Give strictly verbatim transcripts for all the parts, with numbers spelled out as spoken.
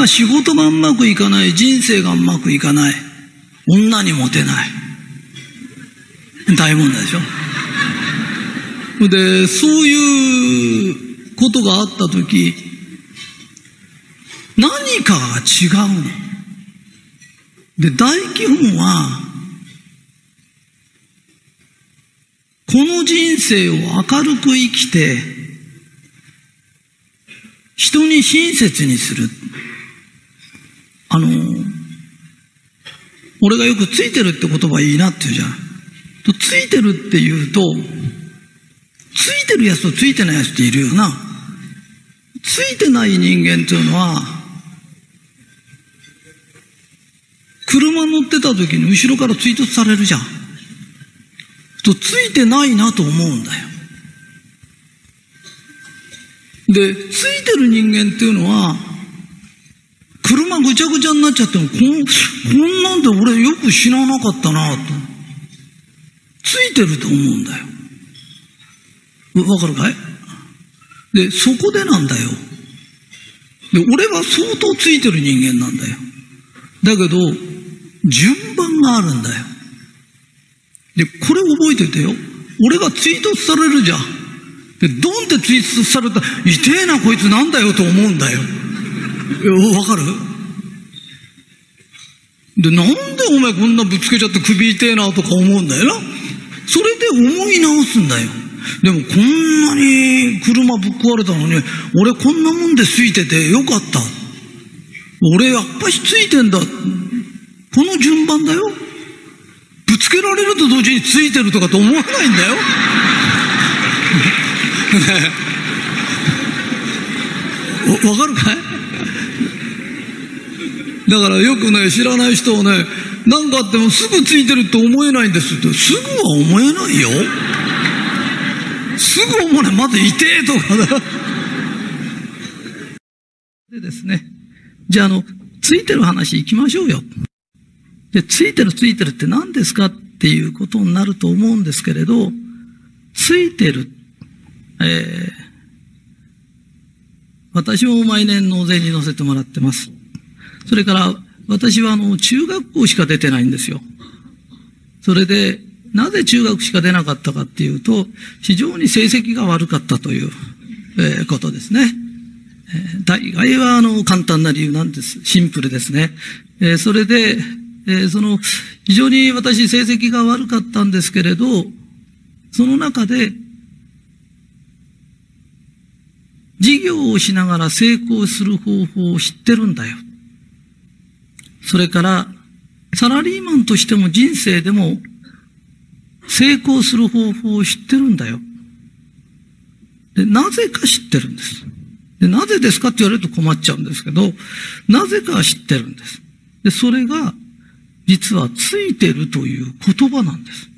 まあ仕事がうまくいかない、人生がうまくいかない、女にモテない。大問題でしょ。で、そういうことがあったとき、何かが違うの。で、大基本は、この人生を明るく生きて、人に親切にする。あの、俺がよくついてるって言葉いいなって言うじゃん。ついてるって言うと、ついてるやつとついてないやつっているよな。ついてない人間というのは、車乗ってた時に後ろから追突されるじゃん。とついてないなと思うんだよ。で、ついてる人間っていうのは、車ぐちゃぐちゃになっちゃっても、こん、こんなんで俺よく死ななかったなと。ついてると思うんだよ。わかるかい？で、そこでなんだよ。で、俺は相当ついてる人間なんだよ。だけど、順番があるんだよ。で、これ覚えててよ。俺が追突されるじゃん。で、ドンって追突されたら、痛えなこいつなんだよと思うんだよ。わかる？で、なんでお前こんなぶつけちゃって首痛えなとか思うんだよな。それで思い直すんだよ。でもこんなに車ぶっ壊れたのに、俺こんなもんでついててよかった。俺やっぱしついてんだ。この順番だよ。ぶつけられると同時についてるとかと思わないんだよ。ね、わかるかい？だからよくね、知らない人をね、何かあってもすぐついてると思えないんですって。すぐは思えないよ。すぐ思うね、まず痛えとかだ。でですね、じゃああの、ついてる話行きましょうよ。で、ついてるついてるって何ですかっていうことになると思うんですけれど、ついてる。えー、私も毎年納税に乗せてもらってます。それから、私はあの、中学校しか出てないんですよ。それで、なぜ中学しか出なかったかっていうと、非常に成績が悪かったという、えー、ことですね。えー、大概はあの、簡単な理由なんです。シンプルですね。えー、それで、えー、その、非常に私成績が悪かったんですけれど、その中で、事業をしながら成功する方法を知ってるんだよ。それから、サラリーマンとしても人生でも、成功する方法を知ってるんだよ。で、なぜか知ってるんです。で、なぜですかって言われると困っちゃうんですけど、なぜか知ってるんです。で、それが、実はついてるという言葉なんです。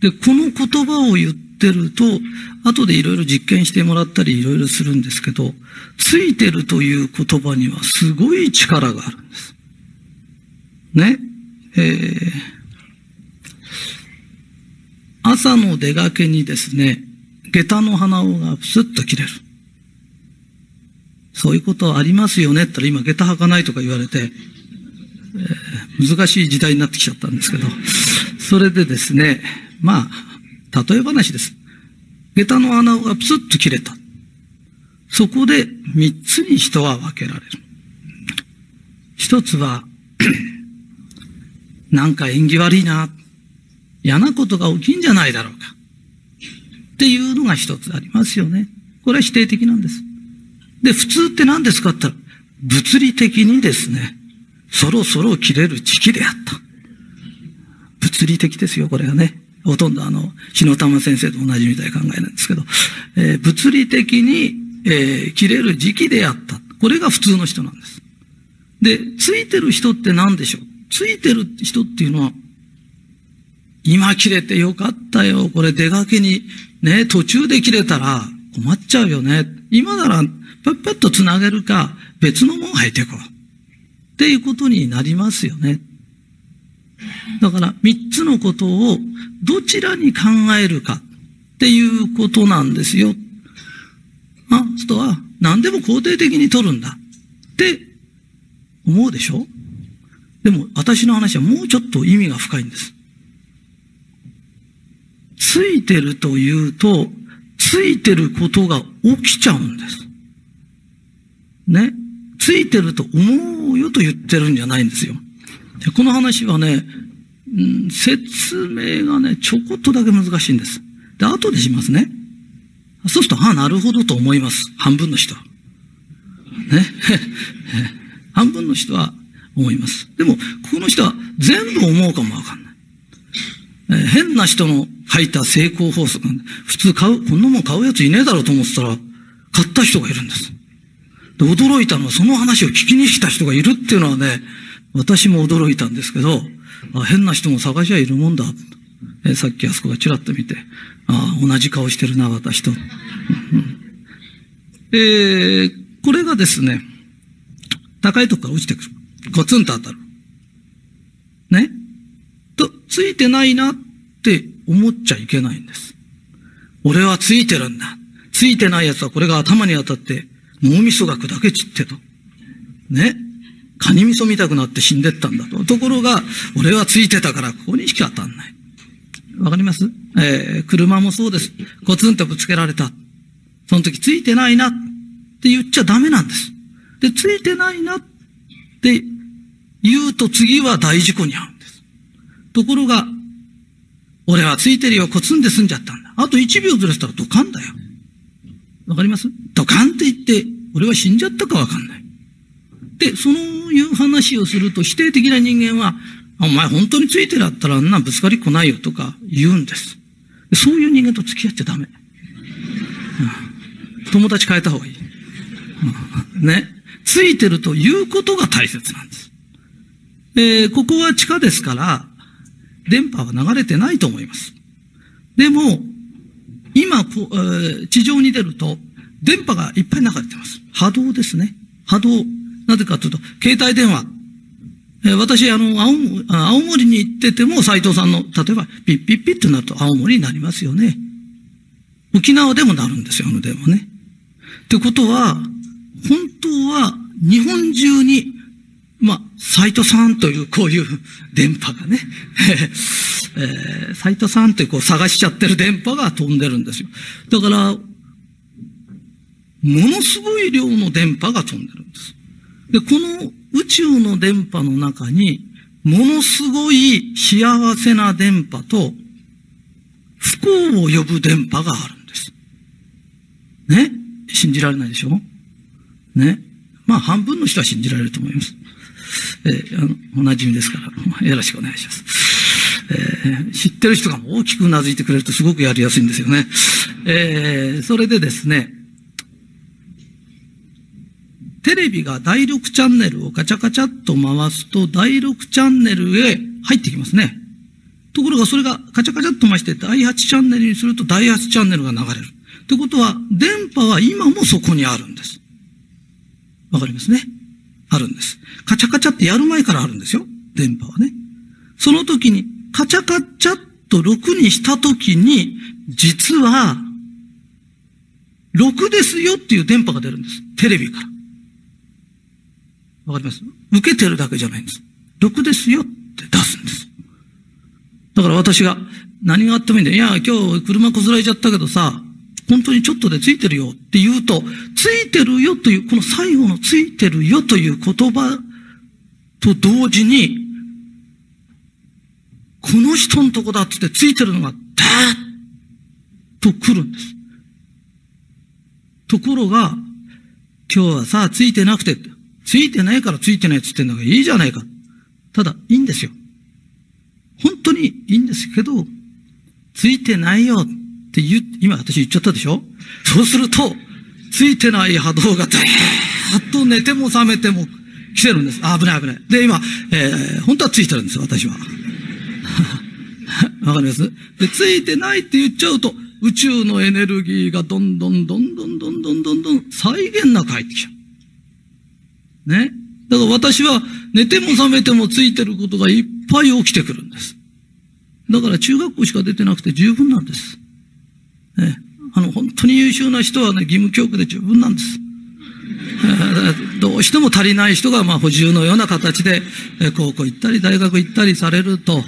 で、この言葉を言ってると、後でいろいろ実験してもらったりいろいろするんですけど、ついてるという言葉にはすごい力があるんです。ね。えー朝の出かけにですね、下駄の鼻緒がプスッと切れる。そういうことありますよねって言ったら、今下駄履かないとか言われて、えー、難しい時代になってきちゃったんですけど、それでですね、まあ、例え話です。下駄の鼻緒がプスッと切れた。そこで三つに人は分けられる。一つは、なんか縁起悪いな。嫌なことが起きんじゃないだろうか。っていうのが一つありますよね。これは否定的なんです。で、普通って何ですかって言ったら、物理的にですね、そろそろ切れる時期であった。物理的ですよ、これはね。ほとんどあの、日野玉先生と同じみたいな考えなんですけど、えー、物理的に、えー、切れる時期であった。これが普通の人なんです。で、ついてる人って何でしょう？ついてる人っていうのは、今切れてよかったよ。これ出かけに、ね、途中で切れたら困っちゃうよね。今なら、パッパッと繋げるか、別のもん履いていこう。っていうことになりますよね。だから、三つのことをどちらに考えるかっていうことなんですよ。あ、人は、何でも肯定的に取るんだって思うでしょ。でも私の話はもうちょっと意味が深いんです。ついてるというと、ついてることが起きちゃうんです。ね。ついてると思うよと言ってるんじゃないんですよ。でこの話はね、うん、説明がね、ちょこっとだけ難しいんです。で、後でしますね。そうすると、ああ、なるほどと思います。半分の人は。ね。半分の人は思います。でも、ここの人は全部思うかもわかんない。えー、変な人の書いた成功法則。普通買う、こんなもん買うやついねえだろうと思ってたら、買った人がいるんです。で、驚いたのは、その話を聞きに来た人がいるっていうのはね、私も驚いたんですけど、あ、変な人も探しはいるもんだ。え、さっきあそこがチラッと見て、ああ、同じ顔してるな、私と。えー、これがですね、高いとこから落ちてくる。ゴツンと当たる。ね。と、ついてないなって思っちゃいけないんです。俺はついてるんだ。ついてない奴はこれが頭に当たって、脳みそが砕け散ってと。ね。カニ味噌見たくなって死んでったんだと。ところが、俺はついてたからここにしか当たんない。わかります？えー、車もそうです。コツンとぶつけられた。その時ついてないなって言っちゃダメなんです。で、ついてないなって言うと次は大事故に遭うんです。ところが、俺はついてるよ、コツンで済んじゃったんだ。あといちびょうずれしたらドカンだよ。わかります？ドカンって言って、俺は死んじゃったかわかんない。で、そういう話をすると否定的な人間は、お前本当についてだったらあんなぶつかりっこないよとか言うんです。そういう人間と付き合っちゃダメ。うん、友達変えた方がいい、うん。ね。ついてるということが大切なんです。えー、ここは地下ですから、電波は流れてないと思います。でも、今こ、えー、地上に出ると、電波がいっぱい流れてます。波動ですね。波動。なぜかというと、携帯電話。えー、私、あの青、青森に行ってても、斉藤さんの、例えば、ピッピッピッってなると青森になりますよね。沖縄でもなるんですよ、あの電話ね。ってことは、本当は、日本中に、まあ、斉藤さんという、こういう電波がね、えー、斉藤さんってこう探しちゃってる電波が飛んでるんですよ。だから、ものすごい量の電波が飛んでるんです。で、この宇宙の電波の中に、ものすごい幸せな電波と、不幸を呼ぶ電波があるんです。ね。信じられないでしょ？ね。まあ、半分の人は信じられると思います。えー、あの、お馴染みですから、よろしくお願いします。えー、知ってる人が大きくうなずいてくれるとすごくやりやすいんですよね。えー、それでですね、テレビがだいろくチャンネルをガチャガチャっと回すとだいろくチャンネルへ入ってきますね。ところがそれがガチャガチャっと回してだいはちチャンネルにするとだいはちチャンネルが流れる。ってことは電波は今もそこにあるんです。わかりますね。あるんです。ガチャガチャってやる前からあるんですよ。電波はね。その時にガチャガチャっとろくにした時に実はろくですよっていう電波が出るんです。テレビから。わかります？受けてるだけじゃないんです。ろくですよって出すんです。だから私が何があってもいいんだよ。いや、今日車こすられちゃったけどさ、本当にちょっとでついてるよって言うと、ついてるよという、この最後のついてるよという言葉と同時に、この人のとこだって言ってついてるのが、だーっと来るんです。ところが、今日はさ、ついてなくて、ついてないからついてないって言ってんだからいいじゃないか。ただ、いいんですよ。本当にいいんですけど、ついてないよって言う、今私言っちゃったでしょ？そうすると、ついてない波動がずーっと寝ても覚めても来てるんです。あ、危ない危ない。で、今、えー、本当はついてるんです、私は。わかります？で、ついてないって言っちゃうと、宇宙のエネルギーがどんどんどんどんどんどんどんどん際限なく入ってきちゃう。ね。だから私は寝ても覚めてもついてることがいっぱい起きてくるんです。だから中学校しか出てなくて十分なんです。ね。あの、本当に優秀な人はね、義務教育で十分なんです。どうしても足りない人がまあ補充のような形で高校行ったり大学行ったりされると、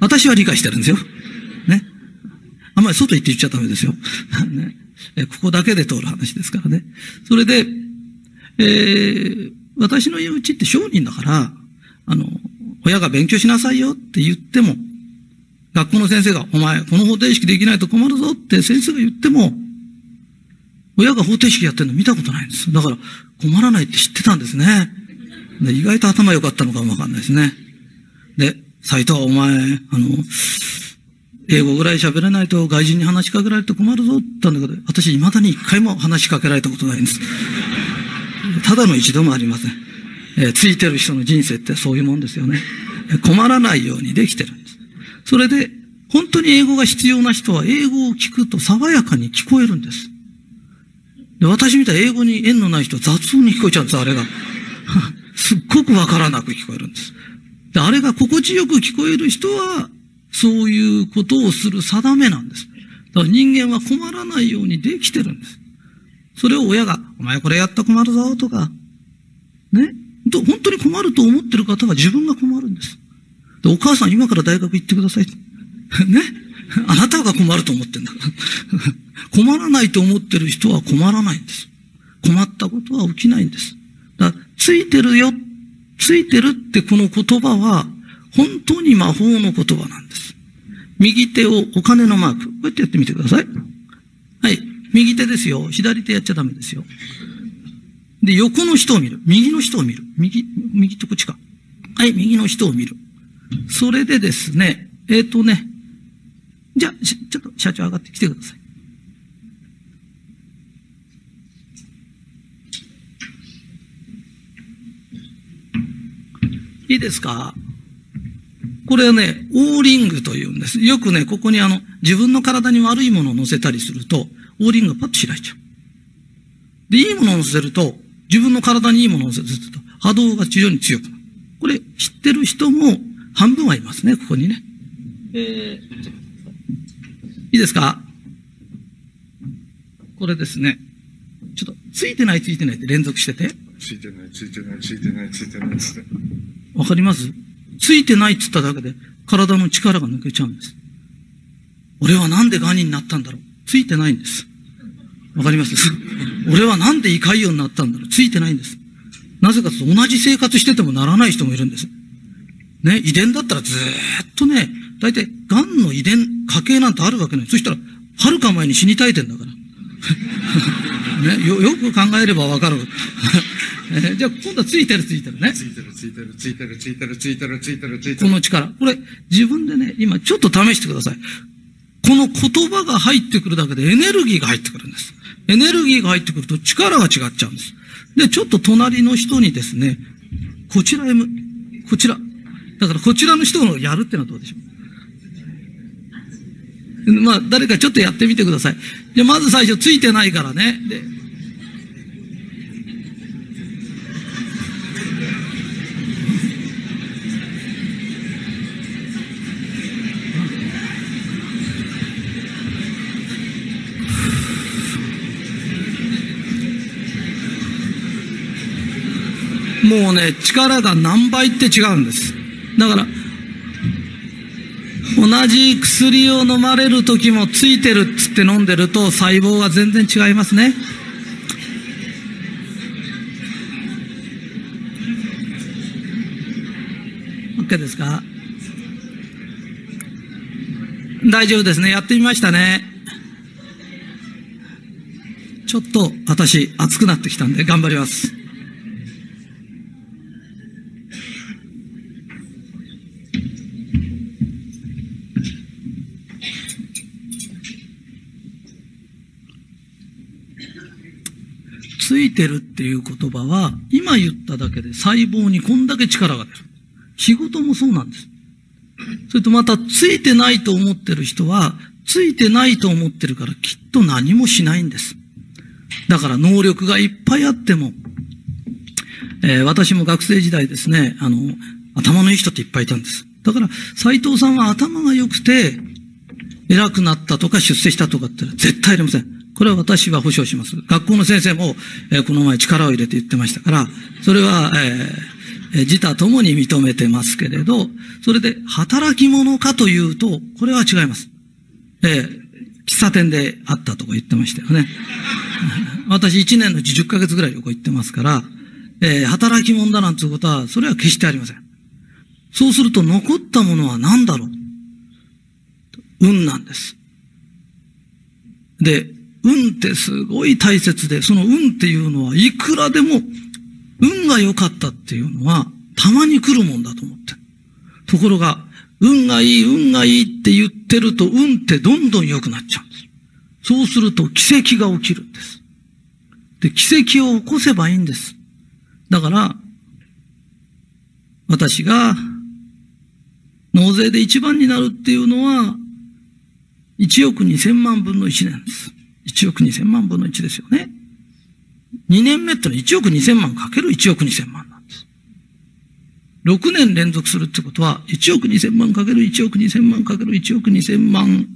私は理解してるんですよ。ね。あんまり外行って言っちゃダメですよ。ね、ここだけで通る話ですからね。それで、えー、私の家うちって商人だから、あの、親が勉強しなさいよって言っても、学校の先生が、お前、この方程式できないと困るぞって先生が言っても、親が方程式やってるの見たことないんです。だから、困らないって知ってたんですね。で、意外と頭良かったのかもわかんないですね。で、斉藤、お前、あの、英語ぐらい喋れないと外人に話しかけられて困るぞって言ったんだけど、私未だに一回も話しかけられたことないんです。ただの一度もありません。えー、ついてる人の人生ってそういうもんですよね。困らないようにできてるんです。それで、本当に英語が必要な人は英語を聞くと爽やかに聞こえるんです。で、私みたいに英語に縁のない人は雑音に聞こえちゃうんです、あれが。すっごくわからなく聞こえるんです。で、あれが心地よく聞こえる人は、そういうことをする定めなんです。だから人間は困らないようにできてるんです。それを親が、お前これやったら困るぞとか、ね。本当に困ると思ってる方は自分が困るんです。で、お母さん今から大学行ってください。ね。あなたが困ると思ってんだから。困らないと思ってる人は困らないんです。困ったことは起きないんです。だから、ついてるよ、ついてるってこの言葉は、本当に魔法の言葉なんです。右手をお金のマーク。こうやってやってみてください。はい。右手ですよ。左手やっちゃダメですよ。で、横の人を見る。右の人を見る。右、右とこっちか。はい、右の人を見る。それでですね、えっとね、じゃあ、ちょっと社長上がってきてください。いいですか？これはね、オーリングというんです。よくね、ここにあの、自分の体に悪いものを乗せたりすると、オーリングがパッと開いちゃう。で、いいものを乗せると、自分の体にいいものを乗せると、波動が非常に強くなる。これ、知ってる人も半分はいますね、ここにね。えー、いいですか？これですね。ちょっと、ついてないついてないって連続してて。ついてないついてないついてないついてないついてない。わかります？ついてないって言っただけで体の力が抜けちゃうんです。俺はなんでガニになったんだろう。ついてないんです。わかります俺はなんで胃潰瘍になったんだろう。ついてないんです。なぜかと同じ生活しててもならない人もいるんです。ね、遺伝だったらずーっとね、大体癌の遺伝、家系なんてあるわけない。そしたら、はるか前に死に絶えてんだから。ね、よ、よく考えればわかる。えー、じゃあ、今度はついてるついてるね。ついてるついてるついてるついてるついてるついてるついてる。この力。これ、自分でね、今ちょっと試してください。この言葉が入ってくるだけでエネルギーが入ってくるんです。エネルギーが入ってくると力が違っちゃうんです。で、ちょっと隣の人にですね、こちらへむ、こちら。だからこちらの人をやるってのはどうでしょう。まあ、誰かちょっとやってみてください。じゃあ、まず最初ついてないからね。でもうね、力が何倍って違うんです。だから、同じ薬を飲まれる時もついてるっつって飲んでると細胞は全然違いますね。OK ですか？大丈夫ですね。やってみましたね。ちょっと私、熱くなってきたんで頑張ります。ついてるっていう言葉は、今言っただけで細胞にこんだけ力が出る。仕事もそうなんです。それとまた、ついてないと思ってる人は、ついてないと思ってるからきっと何もしないんです。だから能力がいっぱいあっても、えー、私も学生時代ですね、あの、頭のいい人っていっぱいいたんです。だから、斉藤さんは頭が良くて、偉くなったとか出世したとかって絶対ありません。これは私は保証します。学校の先生も、えー、この前力を入れて言ってましたから、それは、えー、自他ともに認めてますけれど、それで働き者かというと、これは違います。えー、喫茶店で会ったとか言ってましたよね。私一年のうちじゅっかげつぐらい旅行行ってますから、えー、働き者だなんていうことは、それは決してありません。そうすると残ったものは何だろう？運なんです。で、運ってすごい大切で、その運っていうのはいくらでも、運が良かったっていうのはたまに来るもんだと思って。ところが、運がいい、運がいいって言ってると、運ってどんどん良くなっちゃうんです。そうすると奇跡が起きるんです。で、奇跡を起こせばいいんです。だから、私が、納税で一番になるっていうのは、いちおくにせんまんぶんのいちなんです。いちおくにせんまんぶんのいちですよね。にねんめってのはいちおくにせんまんかけるいちおくにせんまんなんです。ろくねん連続するってことはいちおくにせんまんかけるいちおくにせんまんかけるいちおくにせんまん、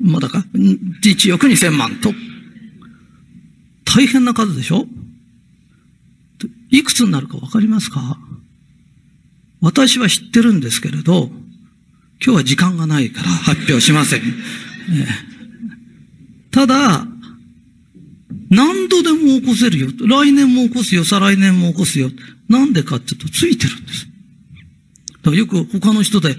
まだか、いちおくにせんまんと。大変な数でしょ？いくつになるかわかりますか？私は知ってるんですけれど、今日は時間がないから発表しません。えー、ただ、何度でも起こせるよ。来年も起こすよ、再来年も起こすよ。なんでかって言うとついてるんです。だからよく他の人で、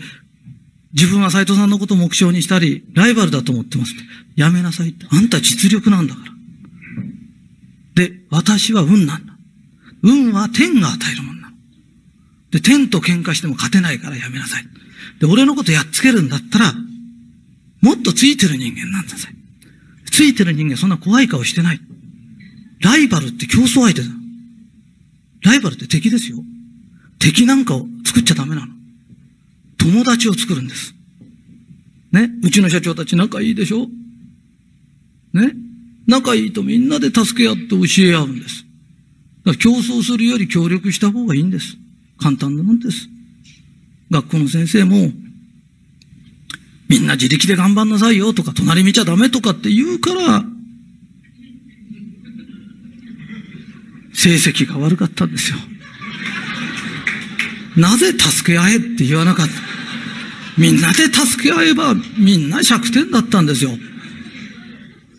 自分は斉藤さんのことを目標にしたり、ライバルだと思ってますって。やめなさいって。あんた実力なんだから。で、私は運なんだ。運は天が与えるもんなの。で、天と喧嘩しても勝てないからやめなさい。で、俺のことやっつけるんだったら、もっとついてる人間なんだぜ。ついてる人間そんな怖い顔してない。ライバルって競争相手だ。ライバルって敵ですよ。敵なんかを作っちゃダメなの。友達を作るんです。ね。うちの社長たち仲いいでしょ？ね。仲いいとみんなで助け合って教え合うんです。だから競争するより協力した方がいいんです。簡単なんです。学校の先生も、みんな自力で頑張んなさいよとか、隣見ちゃダメとかって言うから、成績が悪かったんですよ。なぜ助け合えって言わなかった？みんなで助け合えば、みんな弱点だったんですよ。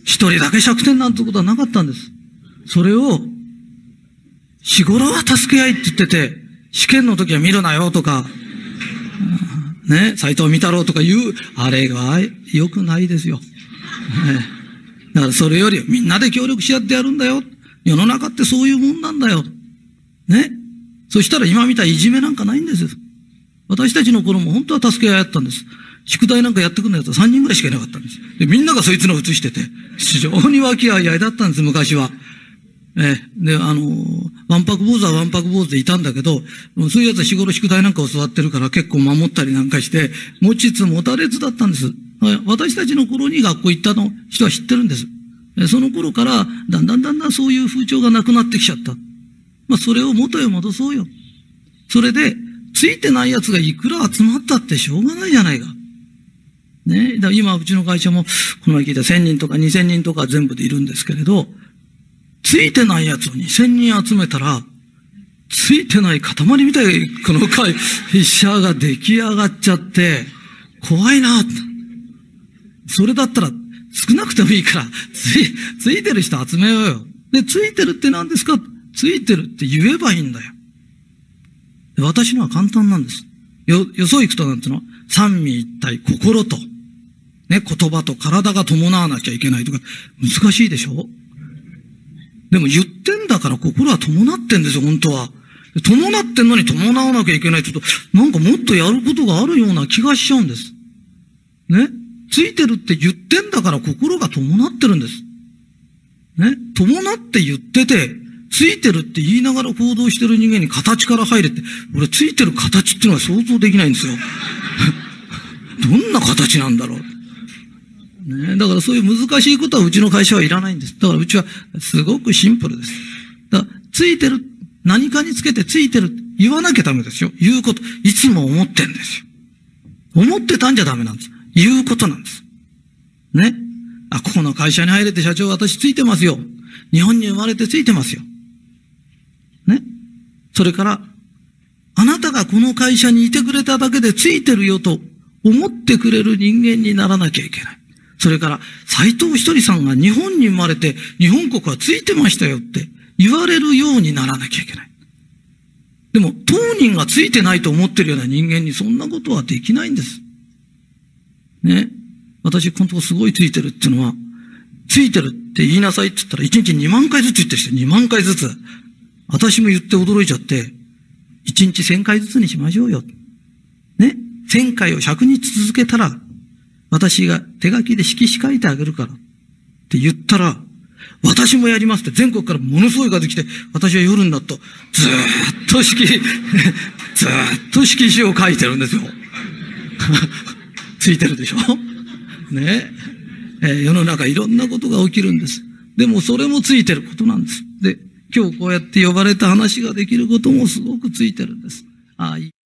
一人だけ弱点なんてことはなかったんです。それを、日頃は助け合いって言ってて、試験の時は見るなよとか、ね、斎藤三太郎とかいう、あれが良くないですよ、ね。だからそれよりみんなで協力し合ってやるんだよ。世の中ってそういうもんなんだよ。ね。そしたら今みたいいじめなんかないんですよ。私たちの頃も本当は助け合いやったんです。宿題なんかやってくんのやつはさんにんぐらいしかいなかったんです。で、みんながそいつの写してて、非常に和気あいあいだったんです、昔は。ええ、で、あのー、わんぱく坊主はわんぱく坊主でいたんだけど、そういうやつは日頃宿題なんかを教わってるから結構守ったりなんかして、持ちつ持たれつだったんです。私たちの頃に学校行ったの人は知ってるんです。その頃から、だんだんだんだんそういう風潮がなくなってきちゃった。まあ、それを元へ戻そうよ。それで、ついてない奴がいくら集まったってしょうがないじゃないか。ね。だから今、うちの会社も、この前聞いたせんにんとかにせんにんとか全部でいるんですけれど、ついてないやつをにせんにん集めたら、ついてない塊みたいに、この会、社が出来上がっちゃって、怖いなぁ。それだったら、少なくてもいいから、つい、ついてる人集めようよ。で、ついてるって何ですか？ついてるって言えばいいんだよ。で、私のは簡単なんです。よ、よそ行くとなんての？三位一体、心と、ね、言葉と体が伴わなきゃいけないとか、難しいでしょ？でも言ってんだから心は伴ってんですよ、本当は。伴ってんのに伴わなきゃいけないって言うと、なんかもっとやることがあるような気がしちゃうんです。ね。ついてるって言ってんだから心が伴ってるんです。ね。伴って言ってて、ついてるって言いながら行動してる人間に形から入れって、俺ついてる形っていうのは想像できないんですよ。どんな形なんだろう。ね、だからそういう難しいことはうちの会社はいらないんです。だからうちはすごくシンプルです。だからついてる、何かにつけてついてるって言わなきゃダメですよ。言うこと、いつも思ってんですよ。思ってたんじゃダメなんです。言うことなんです。ね。あ、ここの会社に入れて社長私ついてますよ。日本に生まれてついてますよ。ね。それから、あなたがこの会社にいてくれただけでついてるよと思ってくれる人間にならなきゃいけない。それから、斎藤ひとりさんが日本に生まれて日本国はついてましたよって言われるようにならなきゃいけない。でも、当人がついてないと思ってるような人間にそんなことはできないんです。ね。私、このとこすごいついてるっていうのは、ついてるって言いなさいって言ったら、いちにちにまんかいずつ言ってきて、にまんかいずつ。私も言って驚いちゃって、いちにちせんかいずつにしましょうよ。ね。せんかいをひゃくにち続けたら、私が手書きで色紙書いてあげるから。って言ったら、私もやりますって全国からものすごい数来て、私は夜になると、ずーっと色紙、ずーっと色紙を書いてるんですよ。ついてるでしょねえー、世の中いろんなことが起きるんです。でもそれもついてることなんです。で、今日こうやって呼ばれた話ができることもすごくついてるんです。ああ、いい。